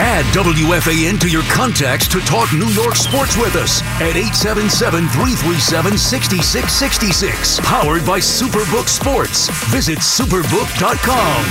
Add WFAN to your contacts to talk New York sports with us at 877-337-6666. Powered by Superbook Sports. Visit superbook.com.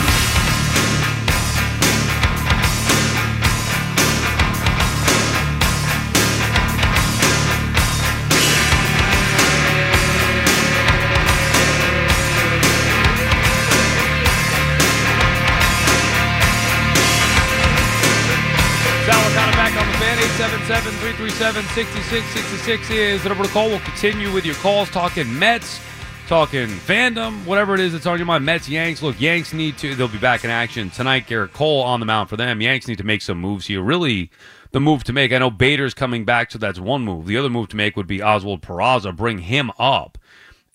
Seven 337-6666 is the number to call. We'll continue with your calls, talking Mets, talking fandom, whatever it is that's on your mind. Mets, Yanks. Look, Yanks need to. They'll be back in action tonight. Garrett Cole on the mound for them. Yanks need to make some moves here. Really, the move to make. I know Bader's coming back, so that's one move. The other move to make would be Oswald Peraza. Bring him up,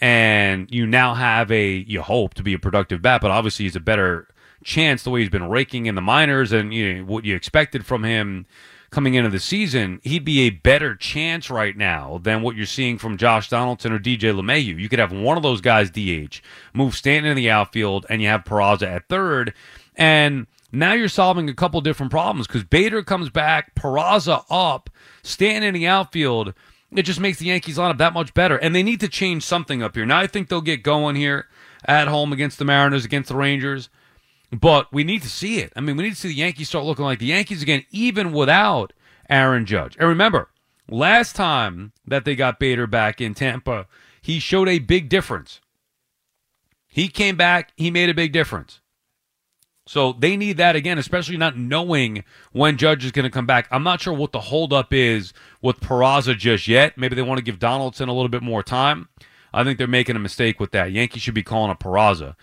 and you now have you hope to be a productive bat, but obviously he's a better chance the way he's been raking in the minors and what you expected from him. Coming into the season, he'd be a better chance right now than what you're seeing from Josh Donaldson or DJ LeMahieu. You could have one of those guys DH, move Stanton in the outfield, and you have Peraza at third. And now you're solving a couple different problems because Bader comes back, Peraza up, Stanton in the outfield. It just makes the Yankees lineup that much better. And they need to change something up here. Now I think they'll get going here at home against the Mariners, against the Rangers. But we need to see it. I mean, we need to see the Yankees start looking like the Yankees again, even without Aaron Judge. And remember, last time that they got Bader back in Tampa, he showed a big difference. He came back. He made a big difference. So they need that again, especially not knowing when Judge is going to come back. I'm not sure what the holdup is with Peraza just yet. Maybe they want to give Donaldson a little bit more time. I think they're making a mistake with that. Yankees should be calling a Peraza.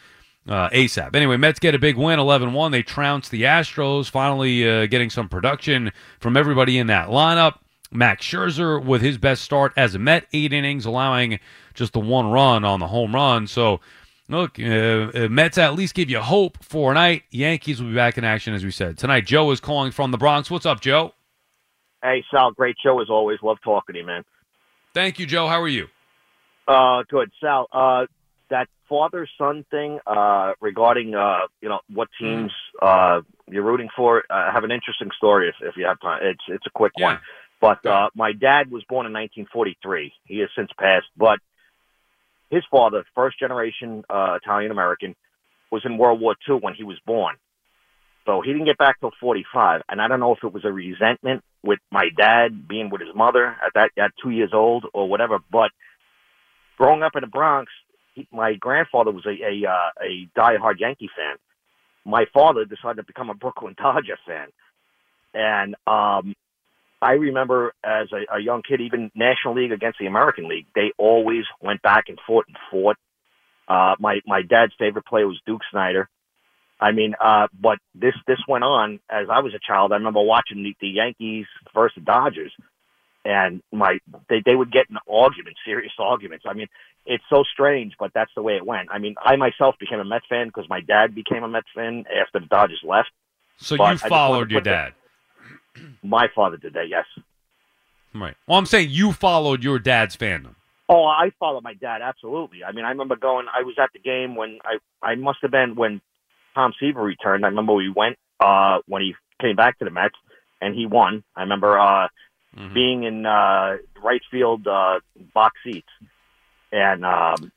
ASAP. Anyway, Mets get a big win, 11-1. They trounce the Astros, finally getting some production from everybody in that lineup. Max Scherzer with his best start as a Met, 8 innings, allowing just the 1 run on the home run. So, look, Mets at least give you hope for a night. Yankees will be back in action, as we said. Tonight, Joe is calling from the Bronx. What's up, Joe? Hey, Sal, great show as always. Love talking to you, man. Thank you, Joe. How are you? Good, Sal. That father-son thing regarding, what teams you're rooting for. I have an interesting story if you have time. It's a quick one. But my dad was born in 1943. He has since passed. But his father, first-generation Italian-American, was in World War II when he was born. So he didn't get back till 45. And I don't know if it was a resentment with my dad being with his mother at 2 years old or whatever. But growing up in the Bronx, my grandfather was a diehard Yankee fan. My father decided to become a Brooklyn Dodger fan. And I remember as a young kid, even National League against the American League, they always went back and forth and fought. My dad's favorite player was Duke Snyder. I mean, but this went on as I was a child. I remember watching the Yankees versus the Dodgers. And they would get in arguments, serious arguments. I mean, it's so strange, but that's the way it went. I mean, I myself became a Mets fan because my dad became a Mets fan after the Dodgers left. So but you followed your dad? My father did that, yes. Right. Well, I'm saying you followed your dad's fandom. Oh, I followed my dad, absolutely. I mean, I remember I was at the game when I must have been when Tom Seaver returned. I remember we went when he came back to the Mets, and he won. I remember... being in right field box seats, and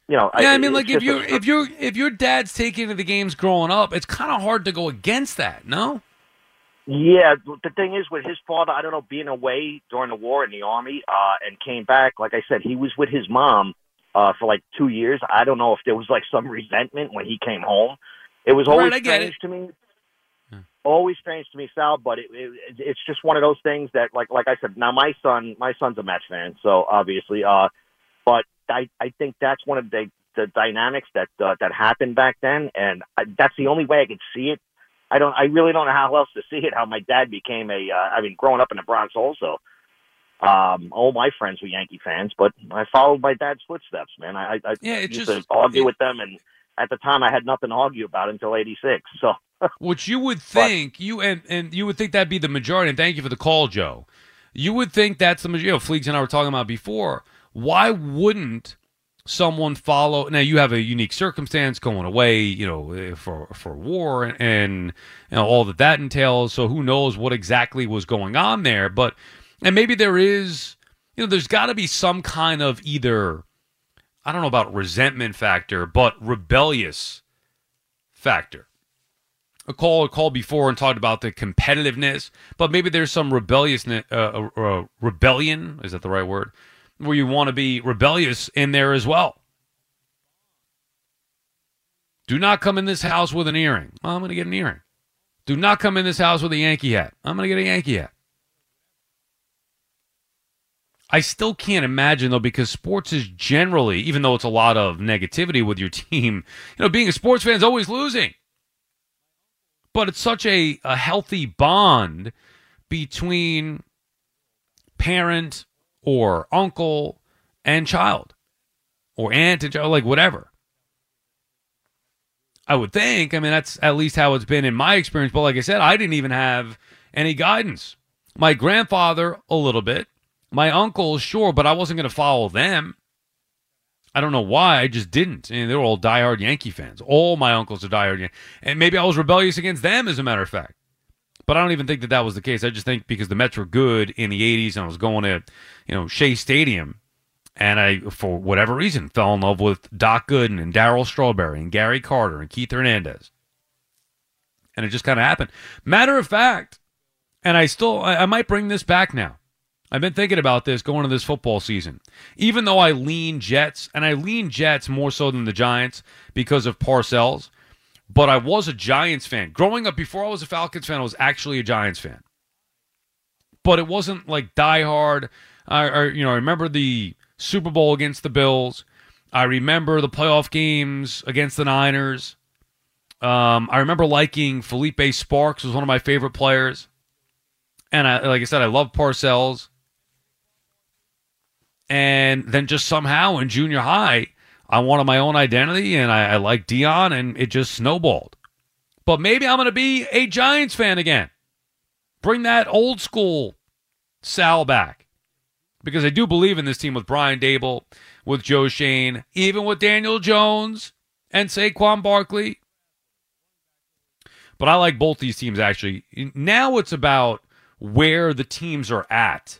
if your dad's taking to the games growing up, it's kind of hard to go against that. No, yeah. The thing is with his father, I don't know, being away during the war in the army and came back. Like I said, he was with his mom for like 2 years. I don't know if there was like some resentment when he came home. It was always strange to me. Always strange to me, Sal, but it's just one of those things that, like I said, now my son's a Mets fan, so obviously, but I think that's one of the dynamics that happened back then, and that's the only way I could see it. I really don't know how else to see it, how my dad became growing up in the Bronx also. All my friends were Yankee fans, but I followed my dad's footsteps, man. I used to argue with them, and at the time I had nothing to argue about until 86. So, which you would think, you would think that'd be the majority, and thank you for the call, Joe. You would think that's the majority. You know, Fleegs and I were talking about before. Why wouldn't someone follow? Now, you have a unique circumstance going away, you know, for war and you know, all that entails, so who knows what exactly was going on there, but... And maybe there is, you know, there's got to be some kind of either, I don't know about resentment factor, but rebellious factor. A call before and talked about the competitiveness, but maybe there's some rebelliousness, rebellion, is that the right word, where you want to be rebellious in there as well. Do not come in this house with an earring. Well, I'm going to get an earring. Do not come in this house with a Yankee hat. I'm going to get a Yankee hat. I still can't imagine, though, because sports is generally, even though it's a lot of negativity with your team, you know, being a sports fan is always losing. But it's such a healthy bond between parent or uncle and child or aunt and child, like whatever. I would think. I mean, that's at least how it's been in my experience. But like I said, I didn't even have any guidance. My grandfather, a little bit. My uncles, sure, but I wasn't going to follow them. I don't know why. I just didn't. I mean, they were all diehard Yankee fans. All my uncles are diehard Yankee. And maybe I was rebellious against them, as a matter of fact. But I don't even think that was the case. I just think because the Mets were good in the 80s and I was going to, you know, Shea Stadium, and I, for whatever reason, fell in love with Doc Gooden and Darryl Strawberry and Gary Carter and Keith Hernandez. And it just kind of happened. Matter of fact, and I might bring this back now. I've been thinking about this going into this football season. Even though I lean Jets, and I lean Jets more so than the Giants because of Parcells, but I was a Giants fan. Growing up, before I was a Falcons fan, I was actually a Giants fan. But it wasn't like diehard. I remember the Super Bowl against the Bills. I remember the playoff games against the Niners. I remember liking Felipe Sparks, was one of my favorite players. And I love Parcells. And then just somehow in junior high, I wanted my own identity, and I liked Dion, and it just snowballed. But maybe I'm going to be a Giants fan again. Bring that old school Sal back. Because I do believe in this team with Brian Daboll, with Joe Shane, even with Daniel Jones and Saquon Barkley. But I like both these teams, actually. Now it's about where the teams are at.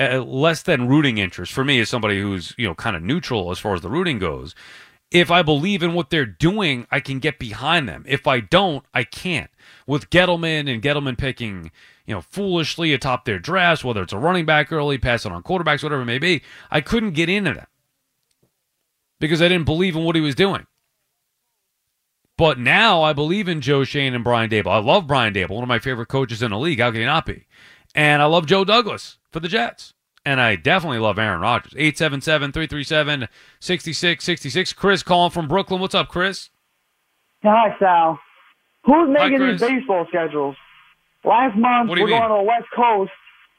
Less than rooting interest for me as somebody who's, you know, kind of neutral as far as the rooting goes. If I believe in what they're doing, I can get behind them. If I don't, I can't. With Gettleman and Gettleman picking, you know, foolishly atop their drafts, whether it's a running back early, passing on quarterbacks, whatever it may be, I couldn't get into that because I didn't believe in what he was doing. But now I believe in Joe Shane and Brian Daboll. I love Brian Daboll, one of my favorite coaches in the league. How can he not be? And I love Joe Douglas for the Jets. And I definitely love Aaron Rodgers. 877-337-6666. Chris calling from Brooklyn. What's up, Chris? Hi, Sal. Who's making these baseball schedules? Last month, we're going to the West Coast,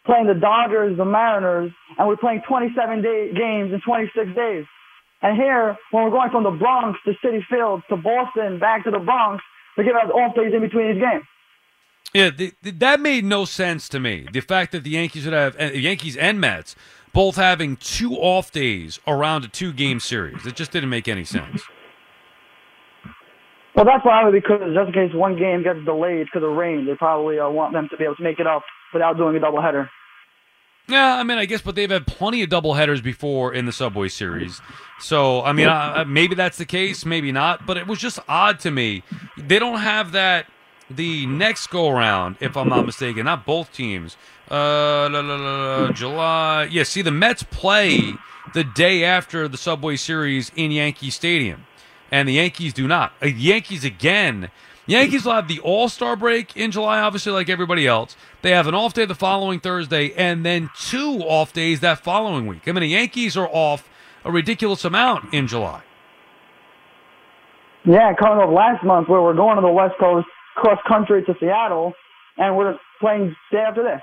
playing the Dodgers, the Mariners, and we're playing 27 games in 26 days. And here, when we're going from the Bronx to Citi Field to Boston, back to the Bronx, they give us off days in between these games. Yeah, that made no sense to me. The fact that the Yankees would have Yankees and Mets both having two off days around a two-game series, it just didn't make any sense. Well, that's probably because just in case one game gets delayed because of rain, they probably want them to be able to make it up without doing a doubleheader. Yeah, I mean, I guess, but they've had plenty of doubleheaders before in the Subway Series. So, I mean, maybe that's the case, maybe not. But it was just odd to me. They don't have that. The next go-around, if I'm not mistaken, not both teams, July. Yeah, see, the Mets play the day after the Subway Series in Yankee Stadium, and the Yankees do not. Yankees will have the All-Star break in July, obviously, like everybody else. They have an off day the following Thursday, and then two off days that following week. I mean, the Yankees are off a ridiculous amount in July. Yeah, coming up last month where we're going to the West Coast, cross country to Seattle, and we're playing day after day.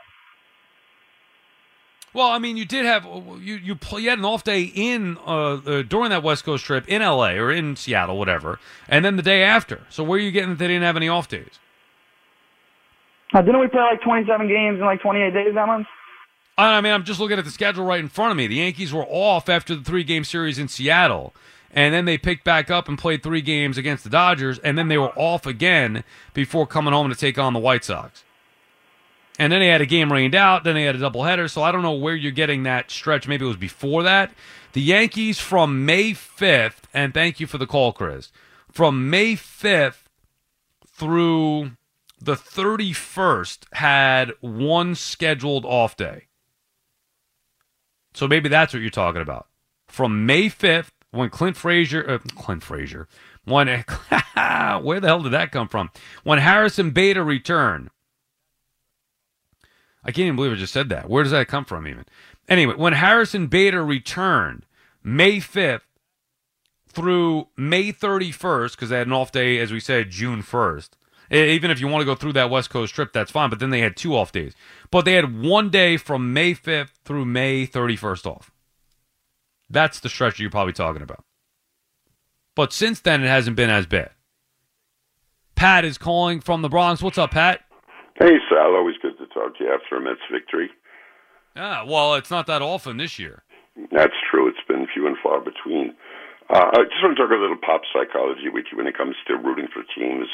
Well, I mean, you did have you had an off day in during that West Coast trip in L.A. or in Seattle, whatever, and then the day after. So where are you getting that they didn't have any off days? Didn't we play like 27 games in like 28 days that month? I mean, I'm just looking at the schedule right in front of me. The Yankees were off after the three-game series in Seattle, and then they picked back up and played three games against the Dodgers, and then they were off again before coming home to take on the White Sox. And then they had a game rained out, then they had a doubleheader, so I don't know where you're getting that stretch. Maybe it was before that. The Yankees from May 5th, and thank you for the call, Chris, from May 5th through the 31st had one scheduled off day. So maybe that's what you're talking about. From May 5th, when Clint Frazier, where the hell did that come from? When Harrison Bader returned. I can't even believe I just said that. Where does that come from even? Anyway, when Harrison Bader returned May 5th through May 31st, because they had an off day, as we said, June 1st. Even if you want to go through that West Coast trip, that's fine. But then they had two off days. But they had one day from May 5th through May 31st off. That's the stretch you're probably talking about. But since then, it hasn't been as bad. Pat is calling from the Bronx. What's up, Pat? Hey, Sal. Always good to talk to you after a Mets victory. Yeah, well, it's not that often this year. That's true. It's been few and far between. I just want to talk a little pop psychology with you when it comes to rooting for teams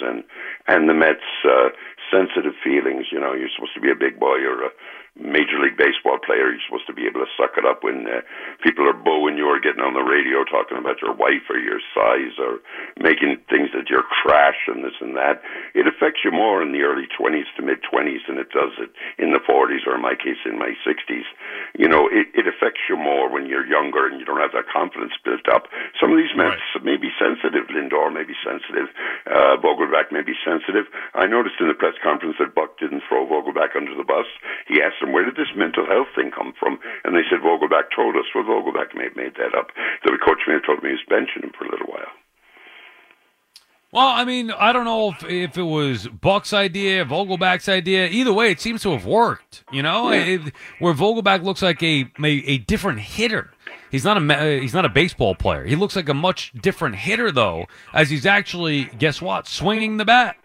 and the Mets' sensitive feelings. You know, you're supposed to be a big boy. You're a Major League Baseball player. You're supposed to be able to suck it up when people are booing you or getting on the radio talking about your wife or your size or making things that you're trash and this and that. It affects you more in the early 20s to mid-20s than it does it in the 40s or, in my case, in my 60s. You know, it affects you more when you're younger and you don't have that confidence built up. Some of these Mets may be sensitive. Lindor may be sensitive. Vogelbach may be sensitive. I noticed in the press conference that Buck didn't throw Vogelbach under the bus. He asked him, where did this mental health thing come from? And they said, Vogelbach told us. Well, Vogelbach may have made that up. The coach may have told me he was benching him for a little while. Well, I mean, I don't know if it was Buck's idea, Vogelbach's idea. Either way, it seems to have worked, you know? Yeah. Where Vogelbach looks like a different hitter. He's not a baseball player. He looks like a much different hitter, though, as he's actually, guess what, swinging the bat.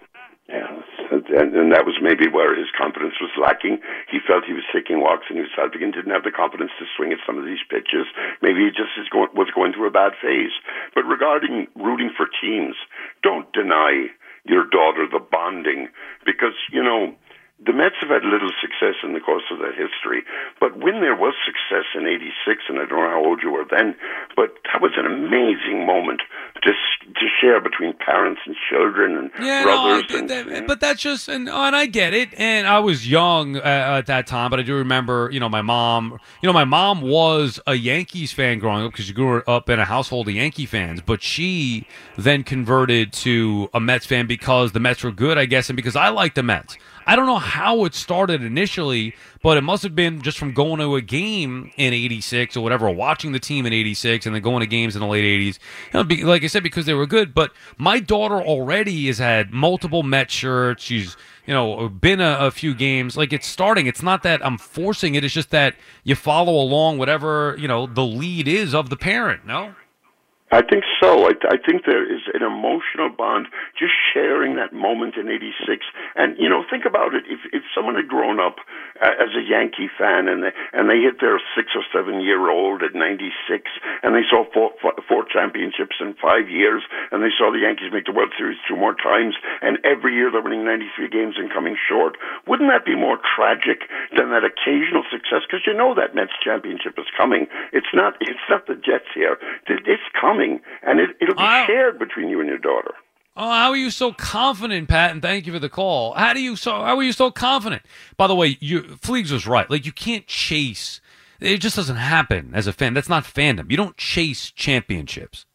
Yeah, and that was maybe where his confidence was lacking. He felt he was taking walks and he was helping and didn't have the confidence to swing at some of these pitches. Maybe he just was going through a bad phase. But regarding rooting for teams, don't deny your daughter the bonding because, you know, the Mets have had little success in the course of their history, but when there was success in 86, and I don't know how old you were then, but that was an amazing moment to share between parents and children and brothers. No, but that's just, and I get it, and I was young at that time, but I do remember, you know, my mom was a Yankees fan growing up because she grew up in a household of Yankee fans, but she then converted to a Mets fan because the Mets were good, I guess, and because I liked the Mets. I don't know how it started initially, but it must have been just from going to a game in 86 or whatever, or watching the team in 86 and then going to games in the late 80s. You know, like I said, because they were good. But my daughter already has had multiple Mets shirts. She's, you know, been a few games. Like, it's starting. It's not that I'm forcing it. It's just that you follow along whatever, you know, the lead is of the parent, no? I think so. I think there is an emotional bond just sharing that moment in 86. And, you know, think about it. If someone had grown up as a Yankee fan and they hit their 6 or 7 year old at 96 and they saw four championships in 5 years and they saw the Yankees make the World Series 2 more times and every year they're winning 93 games and coming short, wouldn't that be more tragic than that occasional success? Because you know that Mets championship is coming. It's not the Jets here. It's coming. And it'll be shared between you and your daughter. Oh, how are you so confident, Pat? And thank you for the call. How are you so confident? By the way, Fleegs was right. Like, you can't chase. It just doesn't happen as a fan. That's not fandom. You don't chase championships.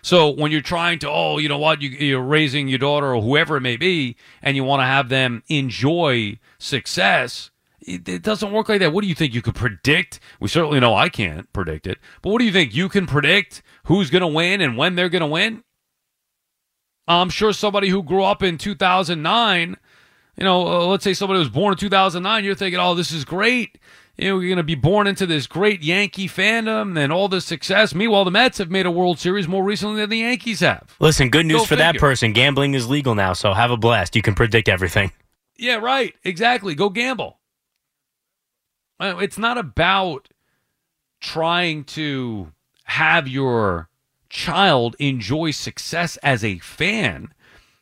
So when you're trying to, you know what, you're raising your daughter or whoever it may be, and you want to have them enjoy success, it doesn't work like that. What do you think you could predict? We certainly know I can't predict it. But what do you think? You can predict who's going to win and when they're going to win? I'm sure somebody who grew up in 2009, let's say somebody was born in 2009, you're thinking, oh, this is great. You're going to be born into this great Yankee fandom and all this success. Meanwhile, the Mets have made a World Series more recently than the Yankees have. Listen, good news for that person. Gambling is legal now, so have a blast. You can predict everything. Yeah, right. Exactly. Go gamble. It's not about trying to have your child enjoy success as a fan.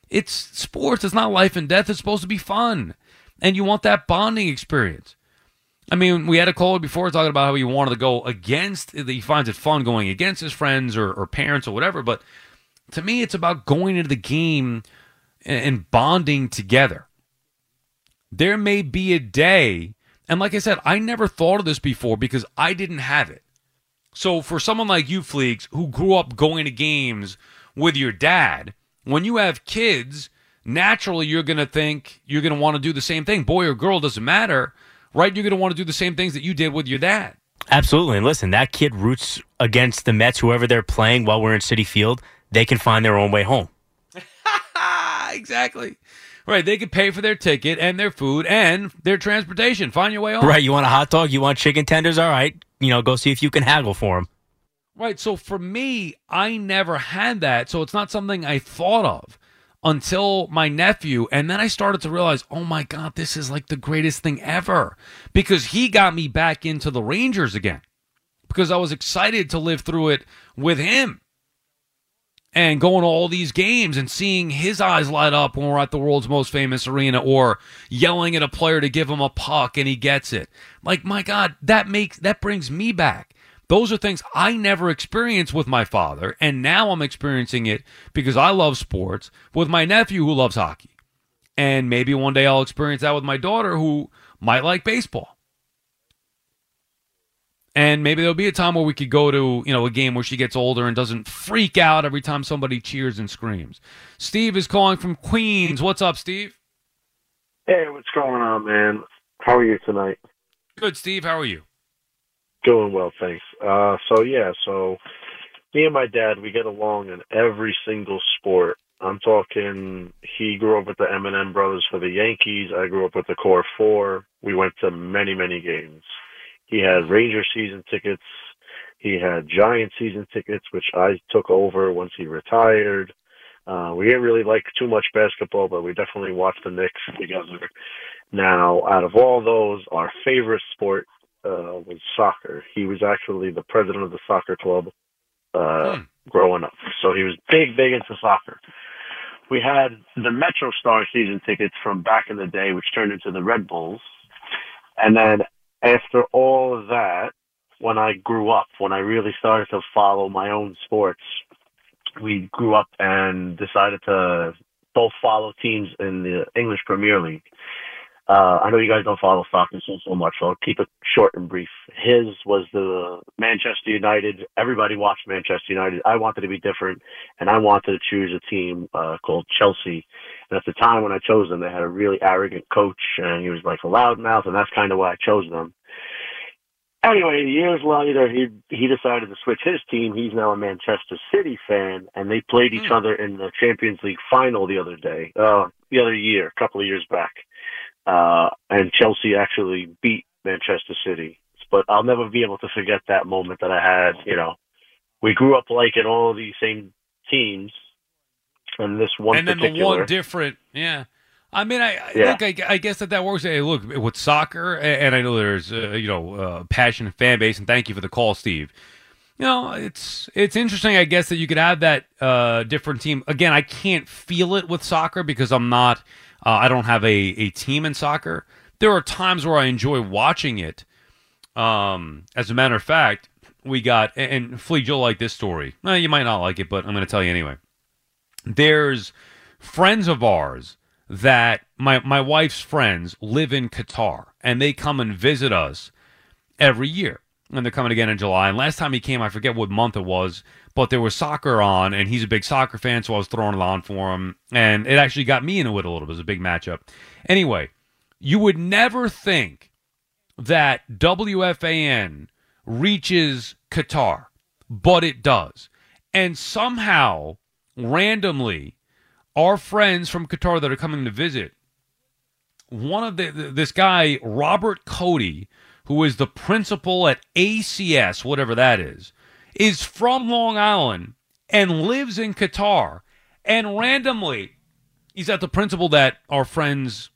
It's sports. It's not life and death. It's supposed to be fun. And you want that bonding experience. I mean, we had a caller before talking about how he wanted to go against, he finds it fun going against his friends or parents or whatever, but to me, it's about going into the game and bonding together. There may be a day, and like I said, I never thought of this before because I didn't have it. So for someone like you, Fleeks, who grew up going to games with your dad, when you have kids, naturally you're going to think you're going to want to do the same thing. Boy or girl, doesn't matter. Right? You're going to want to do the same things that you did with your dad. Absolutely. And listen, that kid roots against the Mets, whoever they're playing while we're in Citi Field, they can find their own way home. Exactly. Right. They could pay for their ticket and their food and their transportation. Find your way home. Right. You want a hot dog? You want chicken tenders? All right. Go see if you can haggle for them. Right. So for me, I never had that. So it's not something I thought of until my nephew, and then I started to realize, oh my God, this is like the greatest thing ever, because he got me back into the Rangers again, because I was excited to live through it with him and going to all these games and seeing his eyes light up when we're at the world's most famous arena, or yelling at a player to give him a puck and he gets it. Like, my God, that brings me back. Those are things I never experienced with my father, and now I'm experiencing it because I love sports with my nephew who loves hockey. And maybe one day I'll experience that with my daughter who might like baseball. And maybe there'll be a time where we could go to, a game where she gets older and doesn't freak out every time somebody cheers and screams. Steve is calling from Queens. What's up, Steve? Hey, what's going on, man? How are you tonight? Good, Steve. How are you? Doing well, thanks. So me and my dad, we get along in every single sport. I'm talking, he grew up with the M&M brothers for the Yankees. I grew up with the Core Four. We went to many, many games. He had Ranger season tickets. He had Giant season tickets, which I took over once he retired. We didn't really like too much basketball, but we definitely watched the Knicks together. Now, out of all those, our favorite sport was soccer. He was actually the president of the soccer club growing up. So he was big into soccer. We had the Metro Star season tickets from back in the day, which turned into the Red Bulls. And then after all of that, when I grew up, when I really started to follow my own sports, we grew up and decided to both follow teams in the English Premier League. I know you guys don't follow soccer so much, so I'll keep it short and brief. His was the Manchester United. Everybody watched Manchester United. I wanted to be different, and I wanted to choose a team called Chelsea. And at the time when I chose them, they had a really arrogant coach, and he was like a loudmouth, and that's kind of why I chose them. Anyway, years later, he decided to switch his team. He's now a Manchester City fan, and they played each other in the Champions League final the other year, a couple of years back. And Chelsea actually beat Manchester City. But I'll never be able to forget that moment that I had. We grew up liking all these same teams, and this one particular. And then the one different, yeah. I mean, I guess that works. Hey, look, with soccer, and I know there's, passionate fan base, and thank you for the call, Steve. It's interesting, I guess, that you could have that different team. Again, I can't feel it with soccer because I'm not... I don't have a team in soccer. There are times where I enjoy watching it. As a matter of fact, we got, and Fleet, you'll like this story. Well, you might not like it, but I'm going to tell you anyway. There's friends of ours that, my wife's friends live in Qatar, and they come and visit us every year. And they're coming again in July. And last time he came, I forget what month it was, but there was soccer on, and he's a big soccer fan, so I was throwing it on for him. And it actually got me into it a little bit. It was a big matchup. Anyway, you would never think that WFAN reaches Qatar, but it does. And somehow, randomly, our friends from Qatar that are coming to visit, one of this guy, Robert Cody, who is the principal at ACS, whatever that is from Long Island and lives in Qatar. And randomly, he's at the principal that our friend's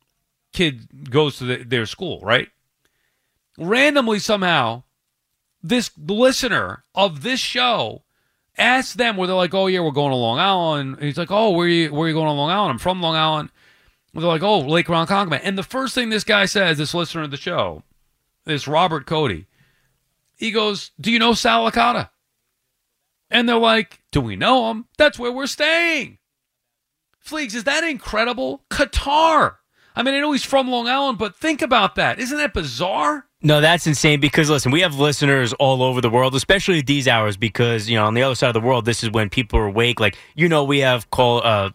kid goes to their school, right? Randomly, somehow, this listener of this show asked them where they're like, oh, yeah, we're going to Long Island. And he's like, oh, where are you going to Long Island? I'm from Long Island. And they're like, oh, Lake Ronkonkoma. And the first thing this guy says, this listener of the show, this Robert Cody, he goes, do you know Sal Licata? And they're like, do we know him? That's where we're staying. Fleegs, is that incredible? Qatar. I mean, I know he's from Long Island, but think about that. Isn't that bizarre? No, that's insane because, listen, we have listeners all over the world, especially at these hours because, you know, on the other side of the world, this is when people are awake. Like, you know, we have callers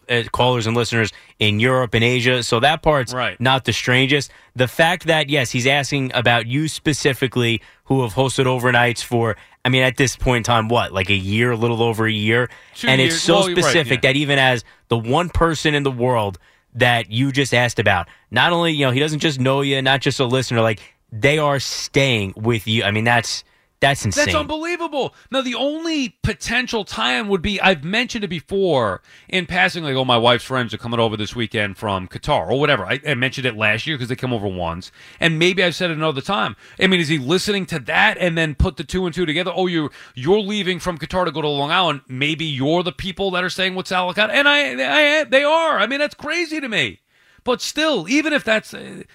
and listeners in Europe and Asia, so that part's right. Not the strangest. The fact that, yes, he's asking about you specifically who have hosted overnights for, I mean, at this point in time, what, like a year, a little over a year? 2 years. It's so specific that even as the one person in the world that you just asked about, not only, you know, he doesn't just know you, not just a listener, like, they are staying with you. I mean, that's insane. That's unbelievable. Now, the only potential time would be, I've mentioned it before in passing, like, oh, my wife's friends are coming over this weekend from Qatar or whatever. I mentioned it last year because they came over once, and maybe I've said it another time. I mean, is he listening to that and then put the two and two together? Oh, you're leaving from Qatar to go to Long Island. Maybe you're the people that are staying with Sal Licata, and they are. I mean, that's crazy to me. But still, even if that's the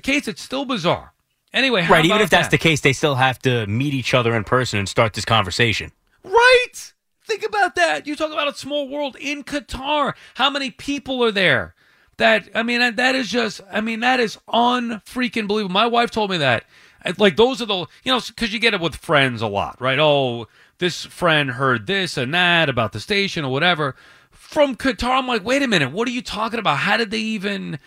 case, it's still bizarre. Anyway, how right, even if that's the case, they still have to meet each other in person and start this conversation. Right? Think about that. You talk about a small world in Qatar. How many people are there? That is unfreaking believable. My wife told me that. Like, those are the, you know, because you get it with friends a lot, right? Oh, this friend heard this and that about the station or whatever. From Qatar, I'm like, wait a minute, what are you talking about? How did that even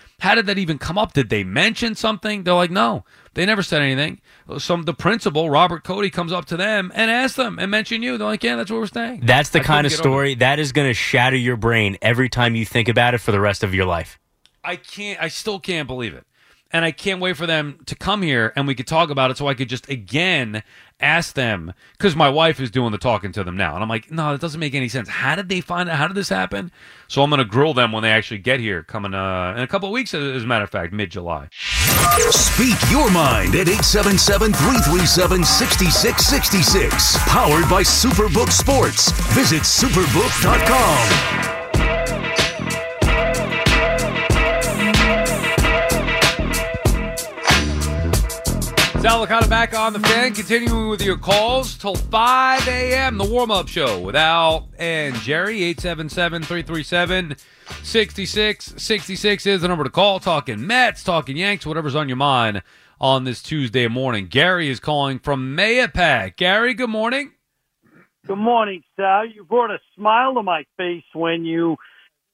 come up? Did they mention something? They're like, no, they never said anything. The principal, Robert Cody, comes up to them and asks them and mention you. They're like, yeah, that's where we're staying. That's the kind of story that is going to shatter your brain every time you think about it for the rest of your life. I still can't believe it. And I can't wait for them to come here and we could talk about it so I could just, again, ask them. Because my wife is doing the talking to them now. And I'm like, no, that doesn't make any sense. How did they find out? How did this happen? So I'm going to grill them when they actually get here coming in a couple of weeks, as a matter of fact, mid-July. Speak your mind at 877-337-6666. Powered by Superbook Sports. Visit Superbook.com. Sal Licata back on the fan, continuing with your calls till 5 a.m. The warm-up show with Al and Jerry, 877-337-6666 is the number to call. Talking Mets, talking Yanks, whatever's on your mind on this Tuesday morning. Gary is calling from Mayapack. Gary, good morning. Good morning, Sal. You brought a smile to my face when you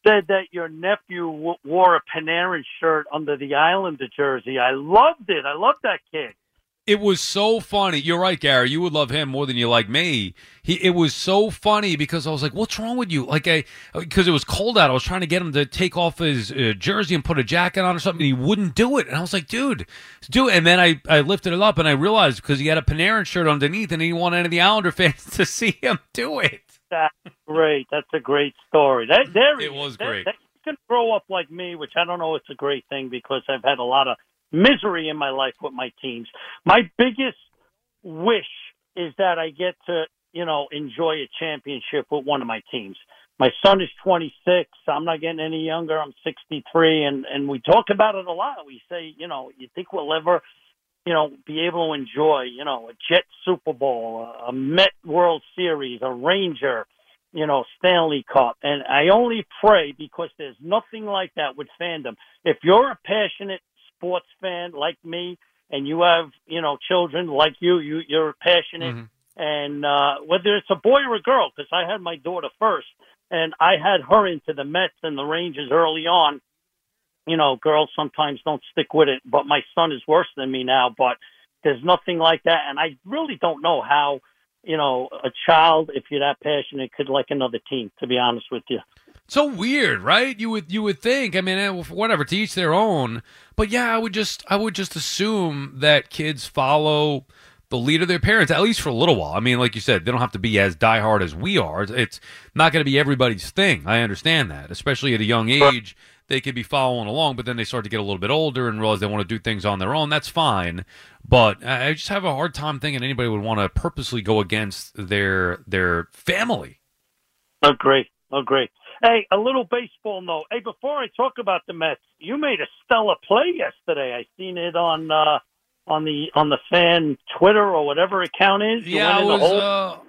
said that your nephew wore a Panarin shirt under the Islander jersey. I loved it. I loved that kid. It was so funny. You're right, Gary. You would love him more than you like me. It was so funny because I was like, what's wrong with you? Like, because it was cold out. I was trying to get him to take off his jersey and put a jacket on or something. And he wouldn't do it. And I was like, dude, do it. And then I lifted it up and I realized because he had a Panarin shirt underneath and he didn't want any of the Islander fans to see him do it. That's great. That's a great story. It was great. You can grow up like me, which I don't know it's a great thing because I've had a lot of misery in my life with my teams. My biggest wish is that I get to, you know, enjoy a championship with one of my teams. My son is 26. I'm not getting any younger. I'm 63, and we talk about it a lot. We say, you know, you think we'll ever, you know, be able to enjoy, you know, a Jet Super Bowl, a Met World Series, a Ranger, you know, Stanley Cup. And I only pray, because there's nothing like that with fandom. If you're a passionate sports fan like me, and you have, you know, children like you're passionate, and whether it's a boy or a girl, because I had my daughter first, and I had her into the Mets and the Rangers early on. You know, girls sometimes don't stick with it, but my son is worse than me now, but there's nothing like that. And I really don't know how, you know, a child, if you're that passionate, could like another team, to be honest with you. So weird, right? You would think. I mean, whatever, to each their own. But yeah, I would just assume that kids follow the lead of their parents, at least for a little while. I mean, like you said, they don't have to be as diehard as we are. It's not going to be everybody's thing. I understand that, especially at a young age. They could be following along, but then they start to get a little bit older and realize they want to do things on their own. That's fine, but I just have a hard time thinking anybody would want to purposely go against their family. Agree. Hey, a little baseball note. Hey, before I talk about the Mets, you made a stellar play yesterday. I seen it on the fan Twitter or whatever account is. Yeah, it was.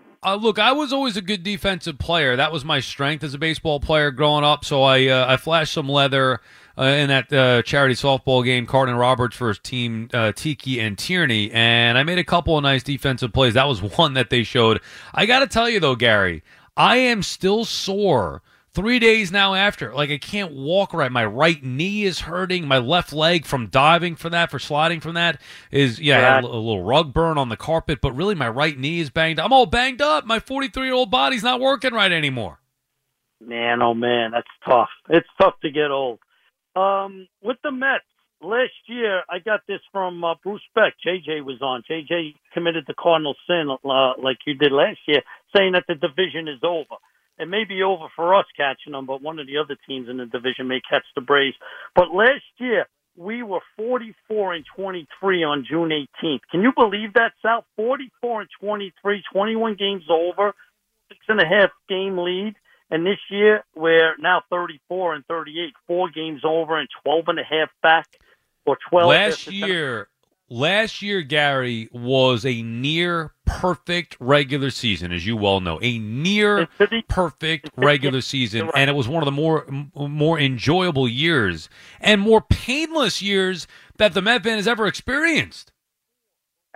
Look, I was always a good defensive player. That was my strength as a baseball player growing up. So I flashed some leather in that charity softball game, Cardin Roberts versus team Tiki and Tierney, and I made a couple of nice defensive plays. That was one that they showed. I got to tell you, though, Gary, I am still sore 3 days now after. Like, I can't walk right. My right knee is hurting. My left leg from sliding from that is, yeah, I had a little rug burn on the carpet, but really my right knee is banged up. I'm all banged up. My 43-year-old body's not working right anymore. Man, oh man, that's tough. It's tough to get old. With the Mets, last year, I got this from Bruce Beck. JJ was on. JJ committed the cardinal sin like you did last year, saying that the division is over. It may be over for us catching them, but one of the other teams in the division may catch the Braves. But last year, we were 44-23 on June 18th. Can you believe that, Sal? 44-23, 21 games over, 6.5 game lead. And this year, we're now 34-38, 4 games over and 12.5 back, or 12. Last year, Gary, was a near perfect regular season, as you well know. A near perfect regular season, and it was one of the more enjoyable years and more painless years that the Met fan has ever experienced.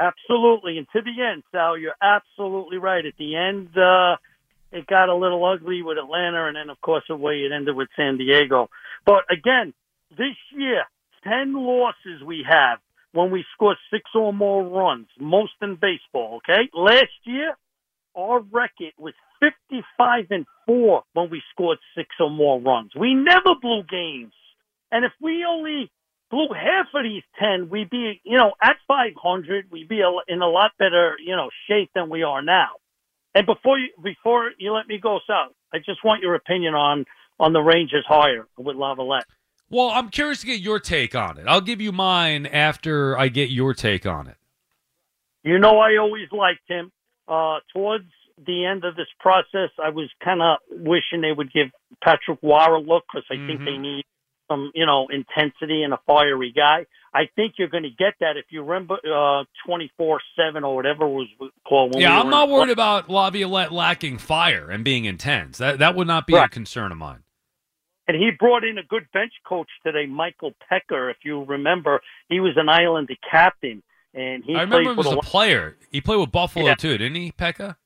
Absolutely, and to the end, Sal, you're absolutely right. At the end, it got a little ugly with Atlanta, and then, of course, the way it ended with San Diego. But again, this year, 10 losses we have when we score 6 or more runs, most in baseball, okay? Last year, our record was 55-4 when we scored 6 or more runs. We never blew games. And if we only blew half of these 10, we'd be, at 500, we'd be in a lot better, shape than we are now. And before you let me go, Sal, I just want your opinion on the Rangers hire with Lavalette. Well, I'm curious to get your take on it. I'll give you mine after I get your take on it. I always liked him. Towards the end of this process, I was kind of wishing they would give Patrick Waughr a look, because I think they need some, intensity and a fiery guy. I think you're going to get that if you remember 24/7 or whatever it was called. I'm not worried about Laviolette lacking fire and being intense. That would not be a concern of mine. And he brought in a good bench coach today, Michael Pecker. If you remember, he was an Islander captain, and he. I remember him as a player. He played with Buffalo too, didn't he, Pecker?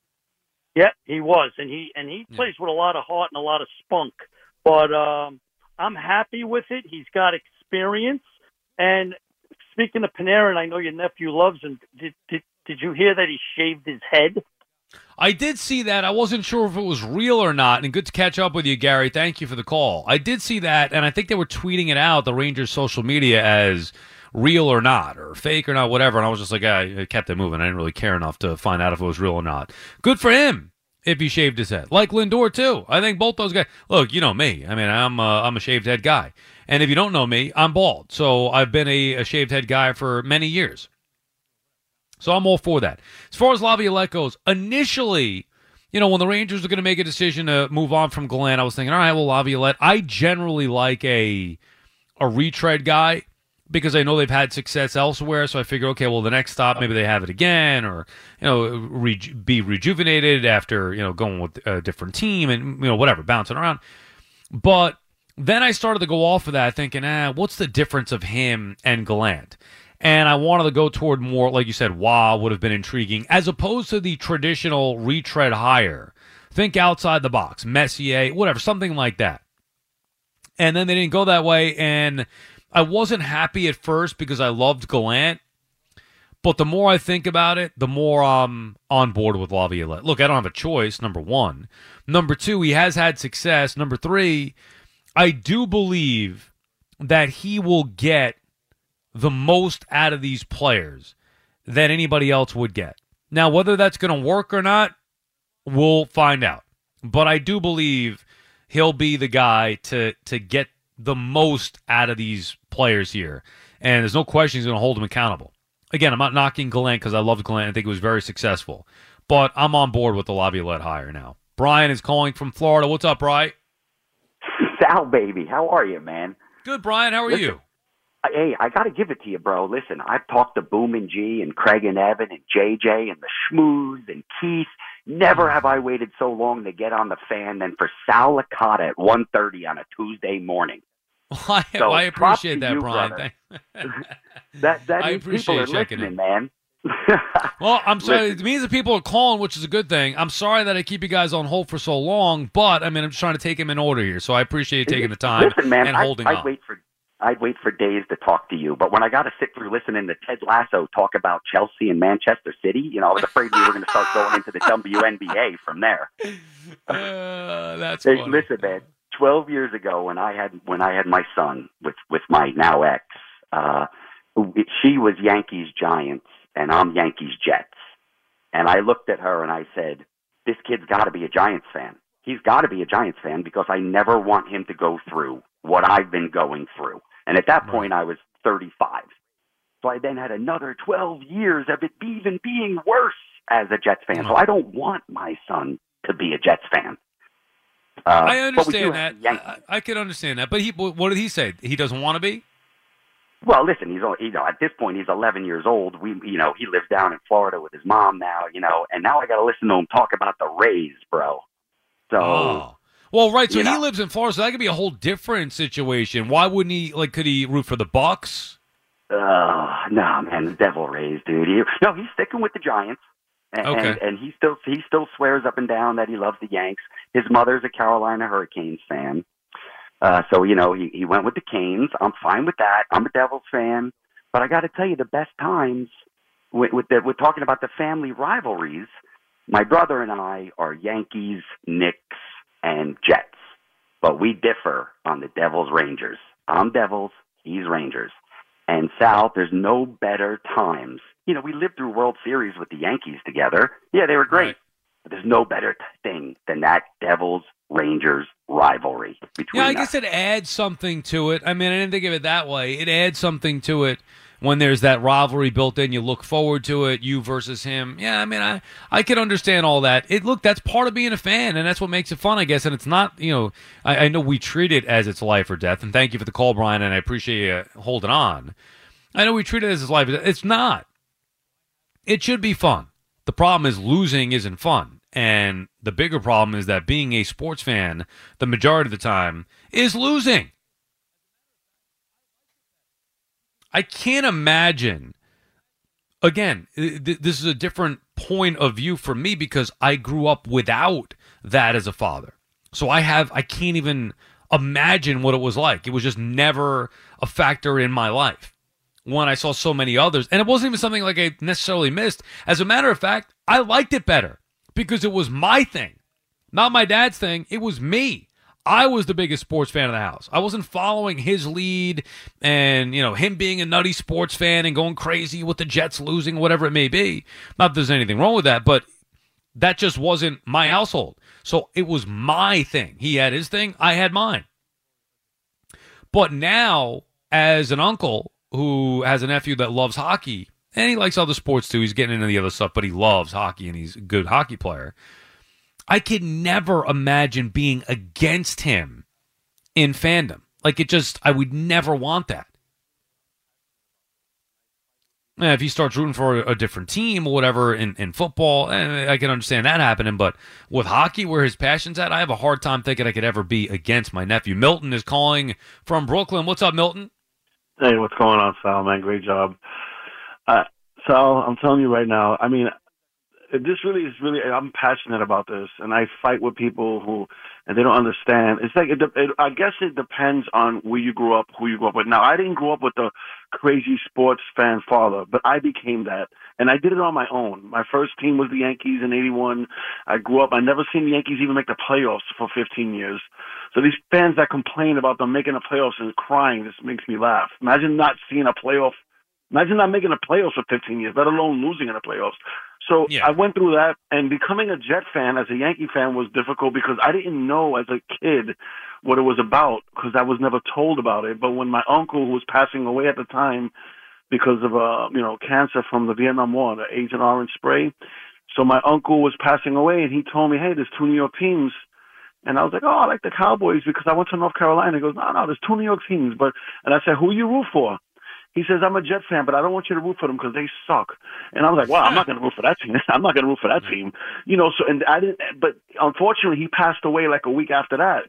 Yeah, he was, and he plays with a lot of heart and a lot of spunk. But I'm happy with it. He's got experience. And speaking of Panarin, I know your nephew loves him. Did you hear that he shaved his head? I did see that. I wasn't sure if it was real or not, and good to catch up with you, Gary. Thank you for the call. I did see that, and I think they were tweeting it out, the Rangers' social media, as real or not, or fake or not, whatever, and I was just like, I kept it moving. I didn't really care enough to find out if it was real or not. Good for him if he shaved his head. Like Lindor, too. I think both those guys. Look, you know me. I mean, I'm a shaved head guy, and if you don't know me, I'm bald, so I've been a shaved head guy for many years. So I'm all for that. As far as Laviolette goes, initially, when the Rangers were going to make a decision to move on from Glenn, I was thinking, all right, well, Laviolette, I generally like a retread guy because I know they've had success elsewhere. So I figure, okay, well, the next stop, maybe they have it again, or be rejuvenated after going with a different team and whatever, bouncing around. But then I started to go off of that, thinking, what's the difference of him and Glenn? And I wanted to go toward more, like you said, would have been intriguing, as opposed to the traditional retread hire. Think outside the box, Messier, whatever, something like that. And then they didn't go that way, and I wasn't happy at first because I loved Gallant. But the more I think about it, the more I'm on board with Laviolette. Look, I don't have a choice, number one. Number two, he has had success. Number three, I do believe that he will get the most out of these players than anybody else would get. Now, whether that's going to work or not, we'll find out. But I do believe he'll be the guy to get the most out of these players here. And there's no question he's going to hold them accountable. Again, I'm not knocking Gallant because I love Gallant. I think it was very successful. But I'm on board with the Laviolette hire now. Brian is calling from Florida. What's up, Brian? Sal, baby. How are you, man? Good, Brian. How are you? Hey, I got to give it to you, bro. Listen, I've talked to Boom and G and Craig and Evan and JJ and the Schmooze and Keith. Never have I waited so long to get on the fan than for Sal Licata at 1:30 on a Tuesday morning. Well, so I appreciate that, you, Brian. That I appreciate people are checking in, man. Well, I'm sorry. Listen. It means that people are calling, which is a good thing. I'm sorry that I keep you guys on hold for so long, but I mean, I'm just trying to take them in order here. So I appreciate you taking the time. Listen, man, and holding up. I'd wait for days to talk to you, but when I got to sit through listening to Ted Lasso talk about Chelsea and Manchester City, you know, I was afraid we were going to start going into the WNBA from there. That's funny. Listen, man, 12 years ago when I had my son with my now ex, she was Yankees Giants and I'm Yankees Jets. And I looked at her and I said, this kid's got to be a Giants fan. He's got to be a Giants fan because I never want him to go through what I've been going through. And at that point, I was 35. So I then had another 12 years of it even being worse as a Jets fan. So I don't want my son to be a Jets fan. I understand that. I could understand that. But what did he say? He doesn't want to be? Well, listen, he's only, you know, at this point, he's 11 years old. He lives down in Florida with his mom now, you know, and now I got to listen to him talk about the Rays, bro. So... Oh. Well, right, so he lives in Florida, so that could be a whole different situation. Why wouldn't he, like, could he root for the Bucks? No, man, the Devil Rays, dude. No, he's sticking with the Giants, and he still swears up and down that he loves the Yanks. His mother's a Carolina Hurricanes fan, so, you know, he went with the Canes. I'm fine with that. I'm a Devils fan, but I got to tell you, the best times with talking about the family rivalries, my brother and I are Yankees, Knicks, and Jets, but we differ on the Devils Rangers. I'm Devils, he's Rangers. And Sal, there's no better times. You know, we lived through World Series with the Yankees together. Yeah, they were great. Right. But there's no better thing than that Devils Rangers rivalry between us. Yeah, I guess it adds something to it. I mean, I didn't think of it that way. It adds something to it. When there's that rivalry built in, you look forward to it, you versus him. Yeah, I mean, I can understand all that. Look, that's part of being a fan, and that's what makes it fun, I guess. And it's not, you know, I know we treat it as it's life or death. And thank you for the call, Brian, and I appreciate you holding on. I know we treat it as it's life or death. It's not. It should be fun. The problem is losing isn't fun. And the bigger problem is that being a sports fan, the majority of the time, is losing. I can't imagine, again, this is a different point of view for me because I grew up without that as a father. So I can't even imagine what it was like. It was just never a factor in my life when I saw so many others. And it wasn't even something like I necessarily missed. As a matter of fact, I liked it better because it was my thing, not my dad's thing. It was me. I was the biggest sports fan of the house. I wasn't following his lead and, you know, him being a nutty sports fan and going crazy with the Jets losing, whatever it may be. Not that there's anything wrong with that, but that just wasn't my household. So it was my thing. He had his thing. I had mine. But now, as an uncle who has a nephew that loves hockey, and he likes other sports too, he's getting into the other stuff, but he loves hockey and he's a good hockey player. I could never imagine being against him in fandom. Like, I would never want that. Now, if he starts rooting for a different team or whatever in football, I can understand that happening. But with hockey, where his passion's at, I have a hard time thinking I could ever be against my nephew. Milton is calling from Brooklyn. What's up, Milton? Hey, what's going on, Sal, man? Great job. Sal, I'm telling you right now, I mean, This really is I'm passionate about this, and I fight with people and they don't understand. It's like, I guess it depends on who you grew up with. Now, I didn't grow up with a crazy sports fan father, but I became that, and I did it on my own. My first team was the Yankees in 81. I grew up, I never seen the Yankees even make the playoffs for 15 years. So these fans that complain about them making the playoffs and crying, this makes me laugh. Imagine not seeing a playoff. Imagine not making the playoffs for 15 years, let alone losing in the playoffs. So yeah. I went through that, and becoming a Jet fan as a Yankee fan was difficult because I didn't know as a kid what it was about because I was never told about it. But when my uncle, who was passing away at the time because of cancer from the Vietnam War, the Agent Orange spray, so my uncle was passing away, and he told me, hey, there's two New York teams. And I was like, oh, I like the Cowboys because I went to North Carolina. He goes, no, there's two New York teams. And I said, who you root for? He says, I'm a Jet fan, but I don't want you to root for them because they suck. And I was like, wow, I'm not going to root for that team. I'm not going to root for that team. But unfortunately, he passed away like a week after that.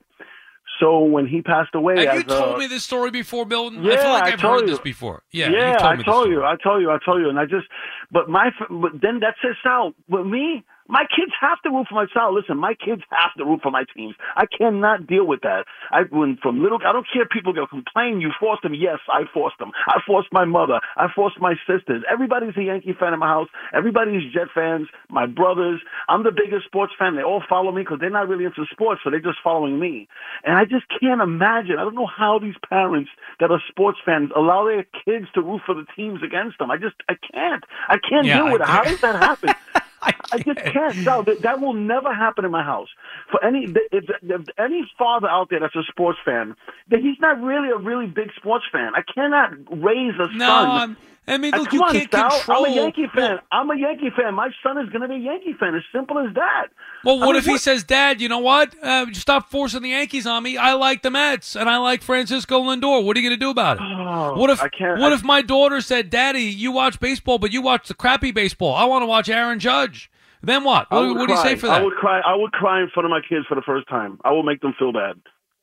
So when he passed away, have you told me this story before, Milton? Yeah, I feel like I've heard this before. Yeah, I told you. But then that sits out. But me, my kids have to root for my child. Listen, my kids have to root for my teams. I cannot deal with that. I don't care if people go complain. You forced them. Yes, I forced them. I forced my mother. I forced my sisters. Everybody's a Yankee fan in my house. Everybody's Jet fans. My brothers. I'm the biggest sports fan. They all follow me because they're not really into sports, so they're just following me. And I just can't imagine. I don't know how these parents that are sports fans allow their kids to root for the teams against them. I can't deal with it. How does that happen? I just can't. No, that will never happen in my house. For if any father out there that's a sports fan, then he's not really a really big sports fan. I cannot raise a son. I'm a Yankee fan. Well, I'm a Yankee fan. My son is going to be a Yankee fan. As simple as that. Well, what if he says, Dad, you know what? Stop forcing the Yankees on me. I like the Mets, and I like Francisco Lindor. What are you going to do about it? What if my daughter said, Daddy, you watch baseball, but you watch the crappy baseball. I want to watch Aaron Judge. Then what? What do you say for that? I would cry in front of my kids for the first time. I will make them feel bad.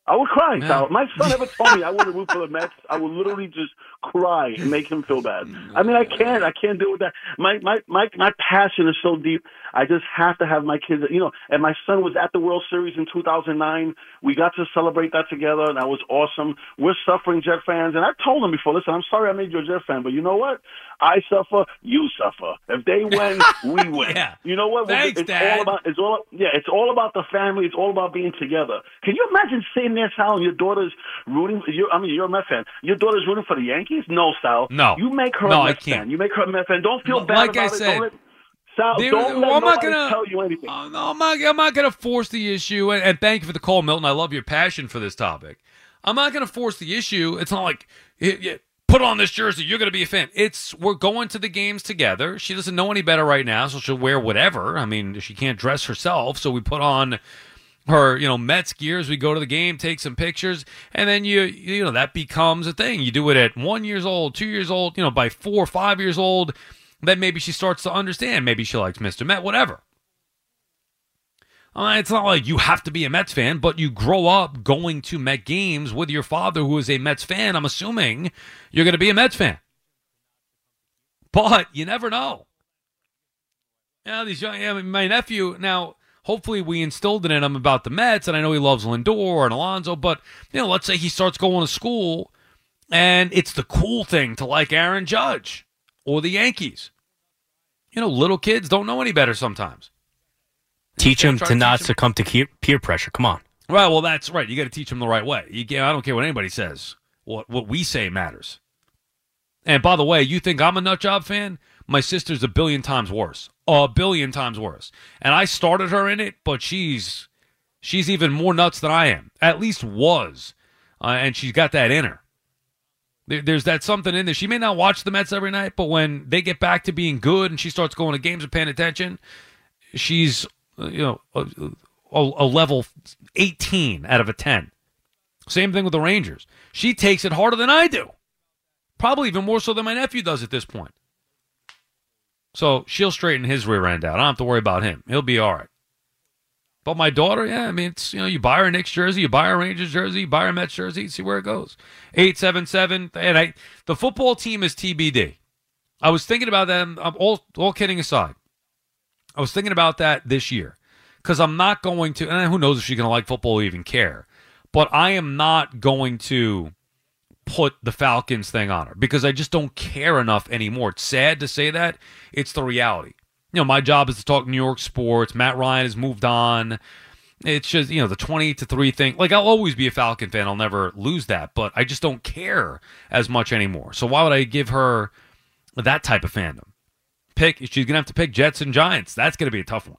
I would cry. No. My son never told me I wouldn't root for the Mets. I would literally just cry and make him feel bad. I mean, I can't deal with that. My passion is so deep. I just have to have my kids, and my son was at the World Series in 2009. We got to celebrate that together, and that was awesome. We're suffering Jet fans, and I told him before, listen, I'm sorry I made you a Jet fan, but you know what? I suffer, you suffer. If they win, we win. Yeah. You know what? Thanks, Dad. It's all about the family. It's all about being together. Can you imagine sitting there, Sal, and your daughter's rooting? You're a Mets fan. Your daughter's rooting for the Yankees? No, Sal. No. You make her a Mets fan. You make her a Mets fan. Don't feel bad about it. Sal, don't let nobody tell you anything. I'm not going to force the issue. And thank you for the call, Milton. I love your passion for this topic. I'm not going to force the issue. It's not like put on this jersey, you're going to be a fan. We're going to the games together. She doesn't know any better right now, so she'll wear whatever. I mean, she can't dress herself, so we put on her, Mets gear as we go to the game, take some pictures, and then that becomes a thing. You do it at 1 year old, 2 years old, by 4 or 5 years old, then maybe she starts to understand. Maybe she likes Mr. Met, whatever. It's not like you have to be a Mets fan, but you grow up going to Met games with your father who is a Mets fan. I'm assuming you're going to be a Mets fan. But you never know. My nephew, now, hopefully we instilled it in him about the Mets, and I know he loves Lindor and Alonso, but let's say he starts going to school, and it's the cool thing to like Aaron Judge or the Yankees. Little kids don't know any better sometimes. Teach him to not succumb to peer pressure. Come on. Right. Well, that's right. You got to teach him the right way. I don't care what anybody says. What we say matters. And by the way, you think I'm a nut job fan? My sister's a billion times worse. And I started her in it, but she's even more nuts than I am. At least was. And she's got that in her. There's that something in there. She may not watch the Mets every night, but when they get back to being good and she starts going to games and paying attention, she's a level 18 out of a 10. Same thing with the Rangers. She takes it harder than I do. Probably even more so than my nephew does at this point. So she'll straighten his rear end out. I don't have to worry about him. He'll be all right. But my daughter, you buy her a Knicks jersey, you buy her a Rangers jersey, you buy her a Mets jersey, see where it goes. 877, and the football team is TBD. I was thinking about them, all kidding aside. I was thinking about that this year because I'm not going to, and who knows if she's going to like football or even care, but I am not going to put the Falcons thing on her because I just don't care enough anymore. It's sad to say that. It's the reality. You know, my job is to talk New York sports. Matt Ryan has moved on. It's just, you know, the 20-3 thing. Like, I'll always be a Falcon fan. I'll never lose that, but I just don't care as much anymore. So why would I give her that type of fandom? She's going to have to pick Jets and Giants. That's going to be a tough one.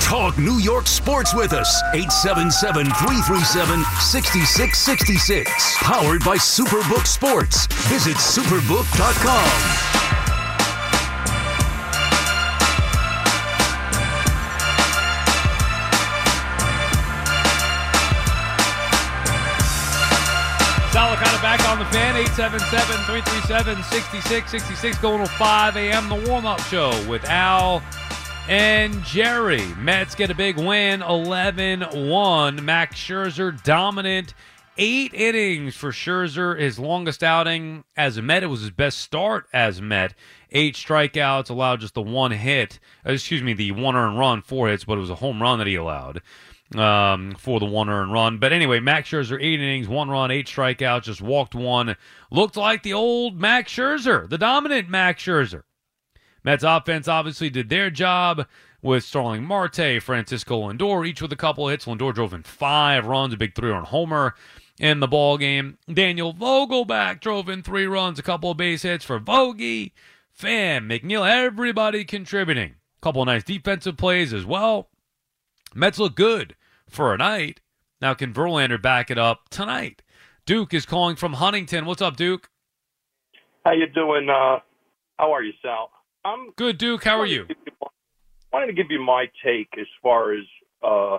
Talk New York sports with us. 877-337-6666. Powered by Superbook Sports. Visit superbook.com. Salicata back on the fan. 877-337-6666. Going till 5 a.m. The warm-up show with Al and Jerry. Mets get a big win, 11-1. Max Scherzer dominant. 8 innings for Scherzer, his longest outing as a Met. It was his best start as a Met. 8 strikeouts, allowed just the one hit. The one earned run, 4 hits, but it was a home run that he allowed for the one earned run. But anyway, Max Scherzer, 8 innings, 1 run, 8 strikeouts, just walked 1. Looked like the old Max Scherzer, the dominant Max Scherzer. Mets offense obviously did their job with Starling Marte, Francisco Lindor, each with a couple of hits. Lindor drove in 5 runs, a big 3-run homer in the ballgame. Daniel Vogelbach drove in 3 runs, a couple of base hits for Vogie, Pham, McNeil, everybody contributing. A couple of nice defensive plays as well. Mets look good for a night. Now can Verlander back it up tonight? Duke is calling from Huntington. What's up, Duke? How you doing? How are you, Sal? I'm good, Duke. How are you? I wanted to give you my take as far as how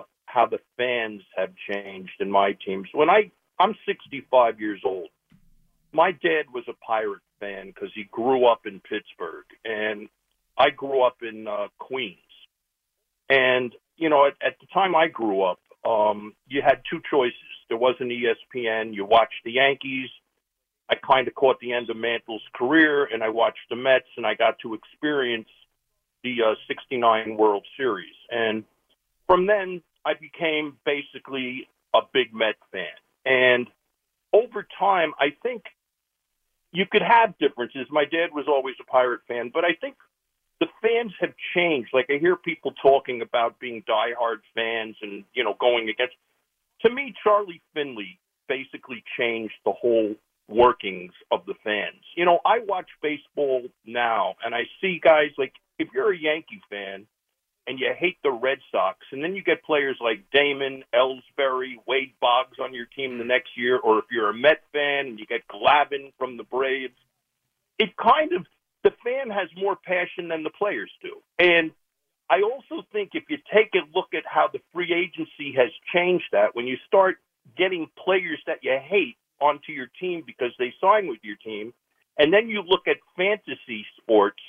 the fans have changed in my teams. When I'm 65 years old, my dad was a Pirate fan because he grew up in Pittsburgh, and I grew up in Queens. And, you know, at the time I grew up, you had two choices. There wasn't ESPN. You watched the Yankees. I kind of caught the end of Mantle's career, and I watched the Mets, and I got to experience the 69 World Series. And from then, I became basically a big Met fan. And over time, I think you could have differences. My dad was always a Pirate fan, but I think the fans have changed. Like, I hear people talking about being diehard fans and, you know, going against. To me, Charlie Finley basically changed the whole workings of the fans. You know, I watch baseball now, and I see guys like, if you're a Yankee fan and you hate the Red Sox, and then you get players like Damon, Ellsbury, Wade Boggs on your team the next year, or if you're a Met fan and you get Glavine from the Braves, it kind of, the fan has more passion than the players do. And I also think if you take a look at how the free agency has changed that, when you start getting players that you hate onto your team because they sign with your team. And then you look at fantasy sports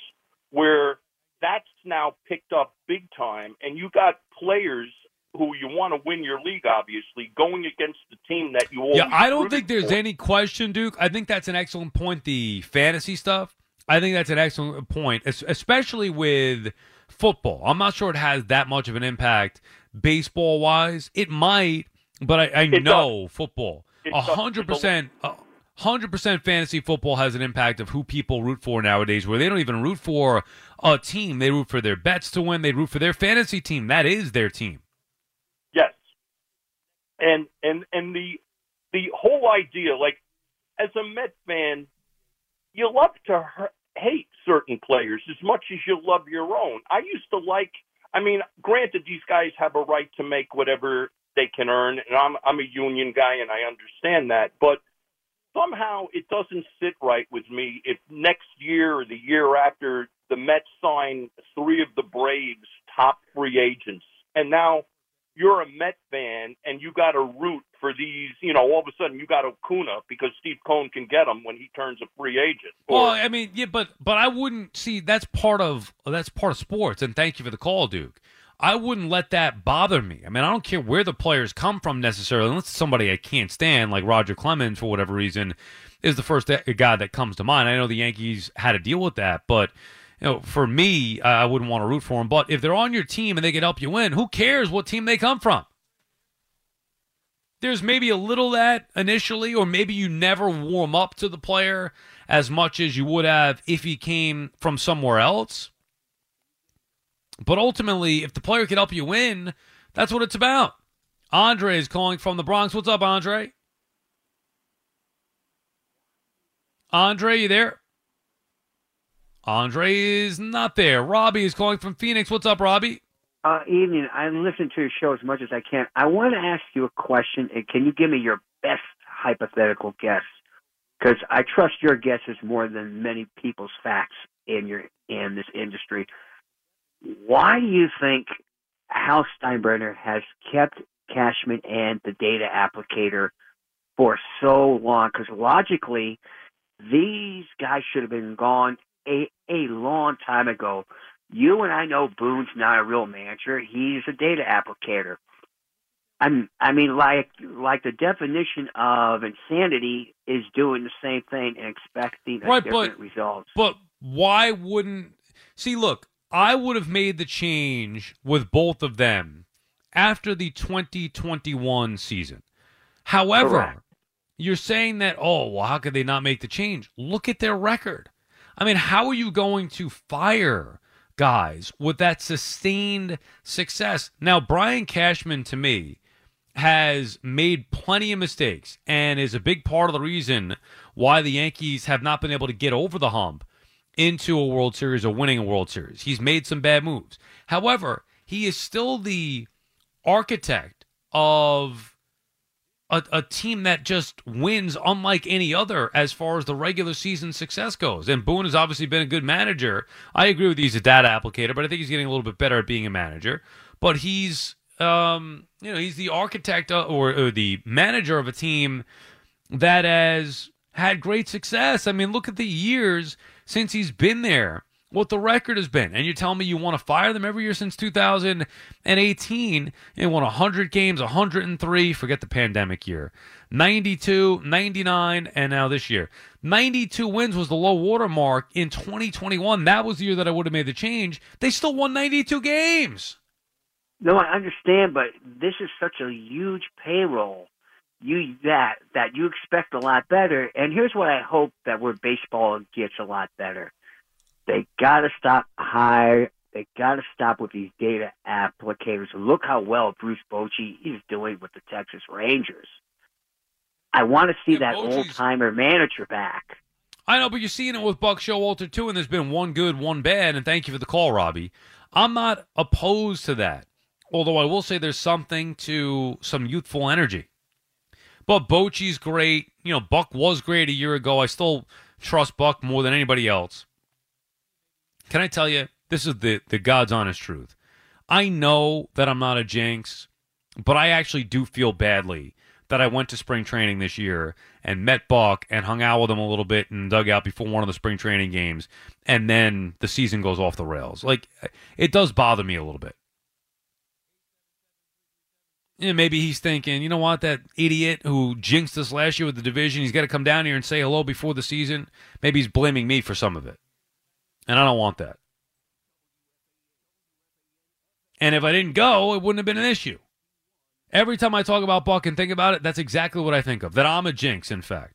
where that's now picked up big time, and you got players who you want to win your league, obviously, going against the team that you all. Yeah, I don't think there's any question, Duke. I think that's an excellent point, the fantasy stuff. I think that's an excellent point, especially with football. I'm not sure it has that much of an impact baseball-wise. It might, but I know football. 100% fantasy football has an impact of who people root for nowadays, where they don't even root for a team. They root for their bets to win. They root for their fantasy team. That is their team. Yes. And the whole idea, like, as a Met fan, you love to hate certain players as much as you love your own. I used to like, I mean, granted, these guys have a right to make whatever they can earn, and I'm a union guy, and I understand that, but somehow it doesn't sit right with me if next year or the year after the Mets sign 3 of the can get him when he turns a free agent. Well, I mean, yeah, but I wouldn't see that's part of sports. And thank you for the call, Duke. I wouldn't let that bother me. I mean, I don't care where the players come from necessarily, unless it's somebody I can't stand, like Roger Clemens, for whatever reason, is the first guy that comes to mind. I know the Yankees had to deal with that, but you know, for me, I wouldn't want to root for them. But if they're on your team and they can help you win, who cares what team they come from? There's maybe a little of that initially, or maybe you never warm up to the player as much as you would have if he came from somewhere else. But ultimately, if the player can help you win, that's what it's about. Andre is calling from the Bronx. What's up, Andre? Andre, you there? Andre is not there. Robbie is calling from Phoenix. What's up, Robbie? Evening. I listen to your show as much as I can. I want to ask you a question, and can you give me your best hypothetical guess? Because I trust your guesses more than many people's facts in this industry. Why do you think Hal Steinbrenner has kept Cashman and the data applicator for so long? Because logically, these guys should have been gone a long time ago. You and I know Boone's not a real manager. He's a data applicator. I mean, like the definition of insanity is doing the same thing and expecting different results. But why wouldn't – see, look, I would have made the change with both of them after the 2021 season. However, correct. You're saying that, oh, well, how could they not make the change? Look at their record. I mean, how are you going to fire guys with that sustained success? Now, Brian Cashman, to me, has made plenty of mistakes and is a big part of the reason why the Yankees have not been able to get over the hump into a World Series or winning a World Series. He's made some bad moves. However, he is still the architect of a team that just wins unlike any other as far as the regular season success goes. And Boone has obviously been a good manager. I agree with you, he's a data applicator, but I think he's getting a little bit better at being a manager. But he's he's the architect or the manager of a team that has had great success. I mean, look at the years since he's been there, what the record has been. And you're telling me you want to fire them every year since 2018 and won 100 games, 103, forget the pandemic year, 92, 99, and now this year. 92 wins was the low water mark in 2021. That was the year that I would have made the change. They still won 92 games. No, I understand, but this is such a huge payroll. That you expect a lot better, and here's what I hope that where baseball gets a lot better. They gotta stop with these data applicators. Look how well Bruce Bochy is doing with the Texas Rangers. I want to see that old timer manager back. I know, but you're seeing it with Buck Showalter too, and there's been one good, one bad. And thank you for the call, Robbie. I'm not opposed to that, although I will say there's something to some youthful energy. But Bochy's great. You know, Buck was great a year ago. I still trust Buck more than anybody else. Can I tell you, this is the God's honest truth. I know that I'm not a jinx, but I actually do feel badly that I went to spring training this year and met Buck and hung out with him a little bit and dug out before one of the spring training games, and then the season goes off the rails. Like, it does bother me a little bit. And maybe he's thinking, you know what, that idiot who jinxed us last year with the division, he's got to come down here and say hello before the season. Maybe he's blaming me for some of it. And I don't want that. And if I didn't go, it wouldn't have been an issue. Every time I talk about Buck and think about it, that's exactly what I think of, that I'm a jinx, in fact.